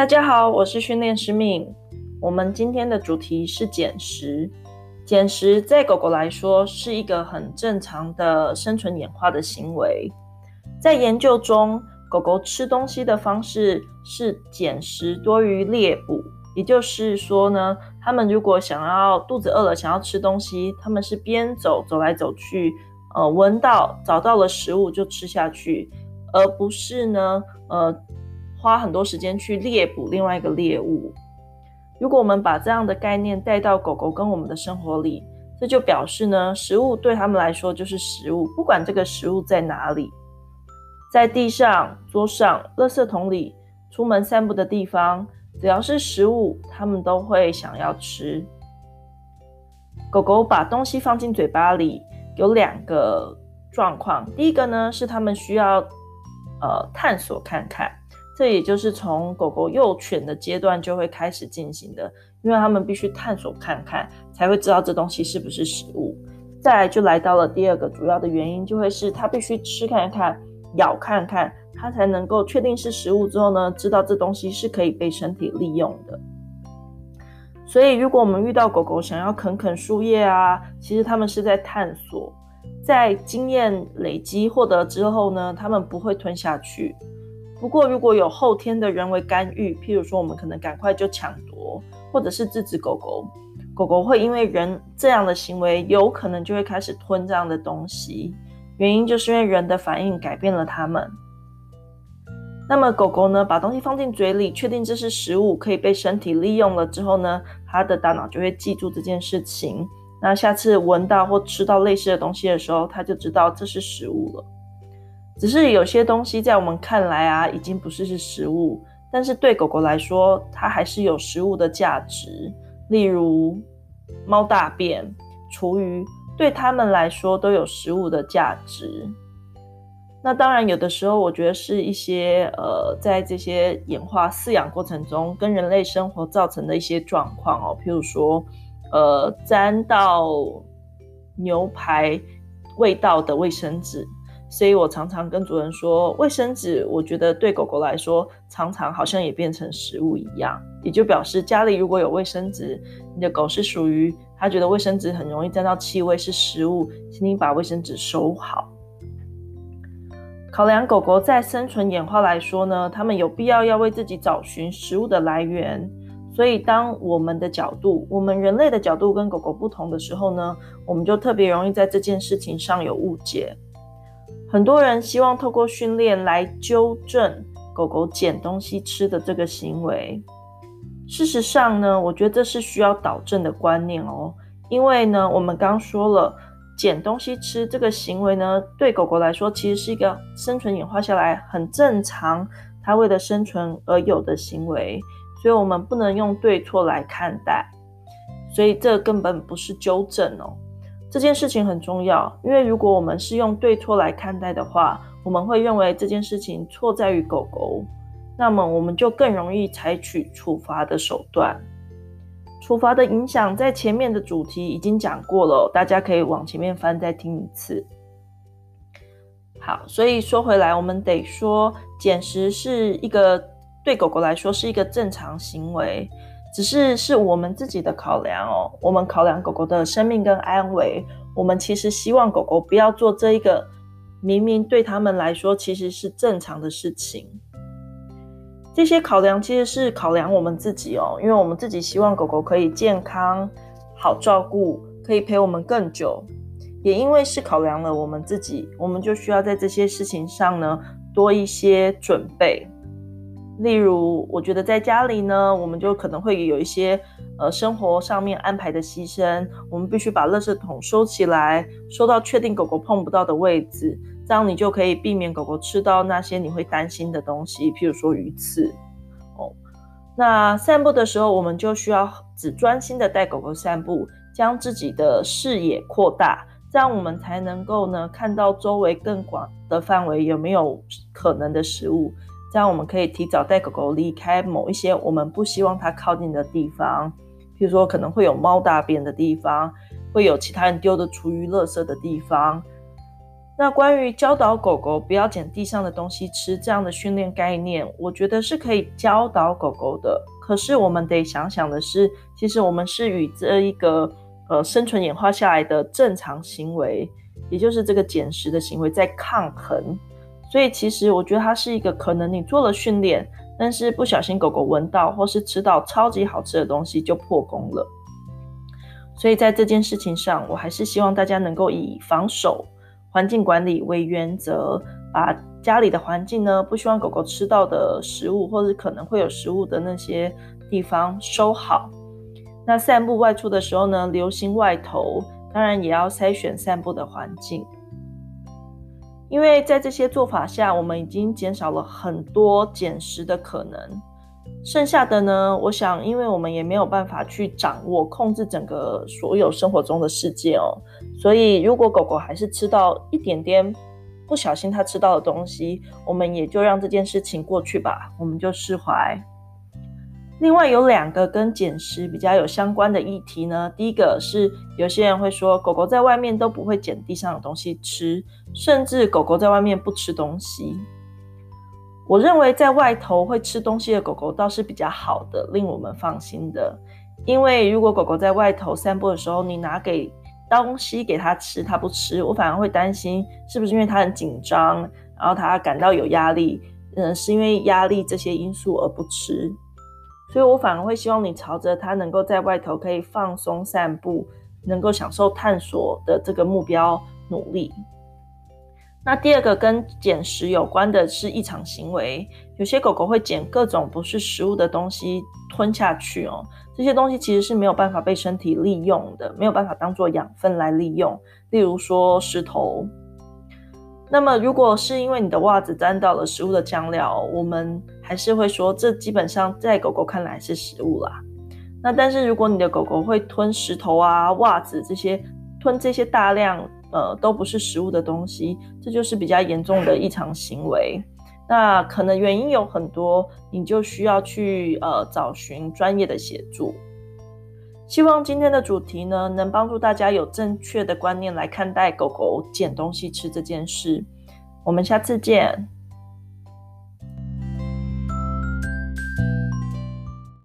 大家好，我是训练师敏。我们今天的主题是捡食。捡食在狗狗来说是一个很正常的生存演化的行为。在研究中，狗狗吃东西的方式是捡食多于猎捕，也就是说呢，它们如果想要肚子饿了想要吃东西，它们是边走来走去，闻到找到了食物就吃下去，而不是呢花很多时间去猎捕另外一个猎物。如果我们把这样的概念带到狗狗跟我们的生活里，这就表示呢，食物对他们来说就是食物，不管这个食物在哪里，在地上、桌上、垃圾桶里、出门散步的地方，只要是食物，他们都会想要吃。狗狗把东西放进嘴巴里，有两个状况。第一个呢，是他们需要探索看看。这也就是从狗狗幼犬的阶段就会开始进行的，因为他们必须探索看看，才会知道这东西是不是食物。再来就来到了第二个主要的原因，就会是他必须吃看看、咬看看，他才能够确定是食物之后呢，知道这东西是可以被身体利用的。所以如果我们遇到狗狗想要啃树叶啊，其实他们是在探索，在经验累积获得之后呢，他们不会吞下去。不过如果有后天的人为干预，譬如说我们可能赶快就抢夺，或者是制止狗狗会因为人这样的行为，有可能就会开始吞这样的东西，原因就是因为人的反应改变了他们。那么狗狗呢，把东西放进嘴里，确定这是食物，可以被身体利用了之后呢，它的大脑就会记住这件事情，那下次闻到或吃到类似的东西的时候，它就知道这是食物了。只是有些东西在我们看来啊，已经不是食物，但是对狗狗来说，它还是有食物的价值。例如猫大便、厨余，对它们来说都有食物的价值。那当然有的时候我觉得是一些在这些演化饲养过程中跟人类生活造成的一些状况哦，譬如说沾到牛排味道的卫生纸。所以我常常跟主人说，卫生纸我觉得对狗狗来说常常好像也变成食物一样，也就表示家里如果有卫生纸，你的狗是属于它觉得卫生纸很容易沾到气味是食物，请你把卫生纸收好。考量狗狗在生存演化来说呢，它们有必要要为自己找寻食物的来源，所以当我们人类的角度跟狗狗不同的时候呢，我们就特别容易在这件事情上有误解。很多人希望透过训练来纠正狗狗捡东西吃的这个行为。事实上呢，我觉得这是需要导正的观念哦。因为呢，我们刚说了，捡东西吃这个行为呢，对狗狗来说其实是一个生存演化下来很正常，它为了生存而有的行为，所以我们不能用对错来看待。所以这根本不是纠正哦。这件事情很重要，因为如果我们是用对错来看待的话，我们会认为这件事情错在于狗狗，那么我们就更容易采取处罚的手段。处罚的影响在前面的主题已经讲过了，大家可以往前面翻再听一次。好，所以说回来，我们得说捡食是一个对狗狗来说是一个正常行为，只是我们自己的考量哦。我们考量狗狗的生命跟安危，我们其实希望狗狗不要做这一个明明对他们来说其实是正常的事情。这些考量其实是考量我们自己哦，因为我们自己希望狗狗可以健康、好照顾，可以陪我们更久。也因为是考量了我们自己，我们就需要在这些事情上呢多一些准备。例如我觉得在家里呢，我们就可能会有一些生活上面安排的牺牲，我们必须把垃圾桶收起来，收到确定狗狗碰不到的位置，这样你就可以避免狗狗吃到那些你会担心的东西，譬如说鱼刺哦。那散步的时候，我们就需要只专心的带狗狗散步，将自己的视野扩大，这样我们才能够呢看到周围更广的范围有没有可能的食物，这样我们可以提早带狗狗离开某一些我们不希望它靠近的地方，譬如说可能会有猫大便的地方，会有其他人丢的厨余垃圾的地方。那关于教导狗狗不要捡地上的东西吃这样的训练概念，我觉得是可以教导狗狗的。可是我们得想想的是，其实我们是与这一个生存演化下来的正常行为，也就是这个捡食的行为在抗衡。所以其实我觉得它是一个可能你做了训练，但是不小心狗狗闻到或是吃到超级好吃的东西就破功了。所以在这件事情上，我还是希望大家能够以防守、环境管理为原则，把家里的环境呢，不希望狗狗吃到的食物或是可能会有食物的那些地方收好。那散步外出的时候呢，留心外头，当然也要筛选散步的环境。因为在这些做法下，我们已经减少了很多捡食的可能。剩下的呢，我想因为我们也没有办法去掌握控制整个所有生活中的世界哦，所以如果狗狗还是吃到一点点不小心它吃到的东西，我们也就让这件事情过去吧，我们就释怀。另外有两个跟捡食比较有相关的议题呢，第一个是有些人会说狗狗在外面都不会捡地上的东西吃，甚至狗狗在外面不吃东西。我认为在外头会吃东西的狗狗倒是比较好的，令我们放心的。因为如果狗狗在外头散步的时候，你拿给东西给它吃，它不吃，我反而会担心是不是因为它很紧张，然后它感到有压力，是因为压力这些因素而不吃。所以我反而会希望你朝着它能够在外头可以放松散步，能够享受探索的这个目标努力。那第二个跟捡食有关的是异常行为，有些狗狗会捡各种不是食物的东西吞下去哦，这些东西其实是没有办法被身体利用的，没有办法当作养分来利用，例如说石头。那么如果是因为你的袜子沾到了食物的酱料，我们还是会说这基本上在狗狗看来是食物啦。那但是如果你的狗狗会吞石头啊、袜子这些，吞这些大量都不是食物的东西，这就是比较严重的异常行为。那可能原因有很多，你就需要去找寻专业的协助。希望今天的主题呢，能帮助大家有正确的观念来看待狗狗捡东西吃这件事。我们下次见。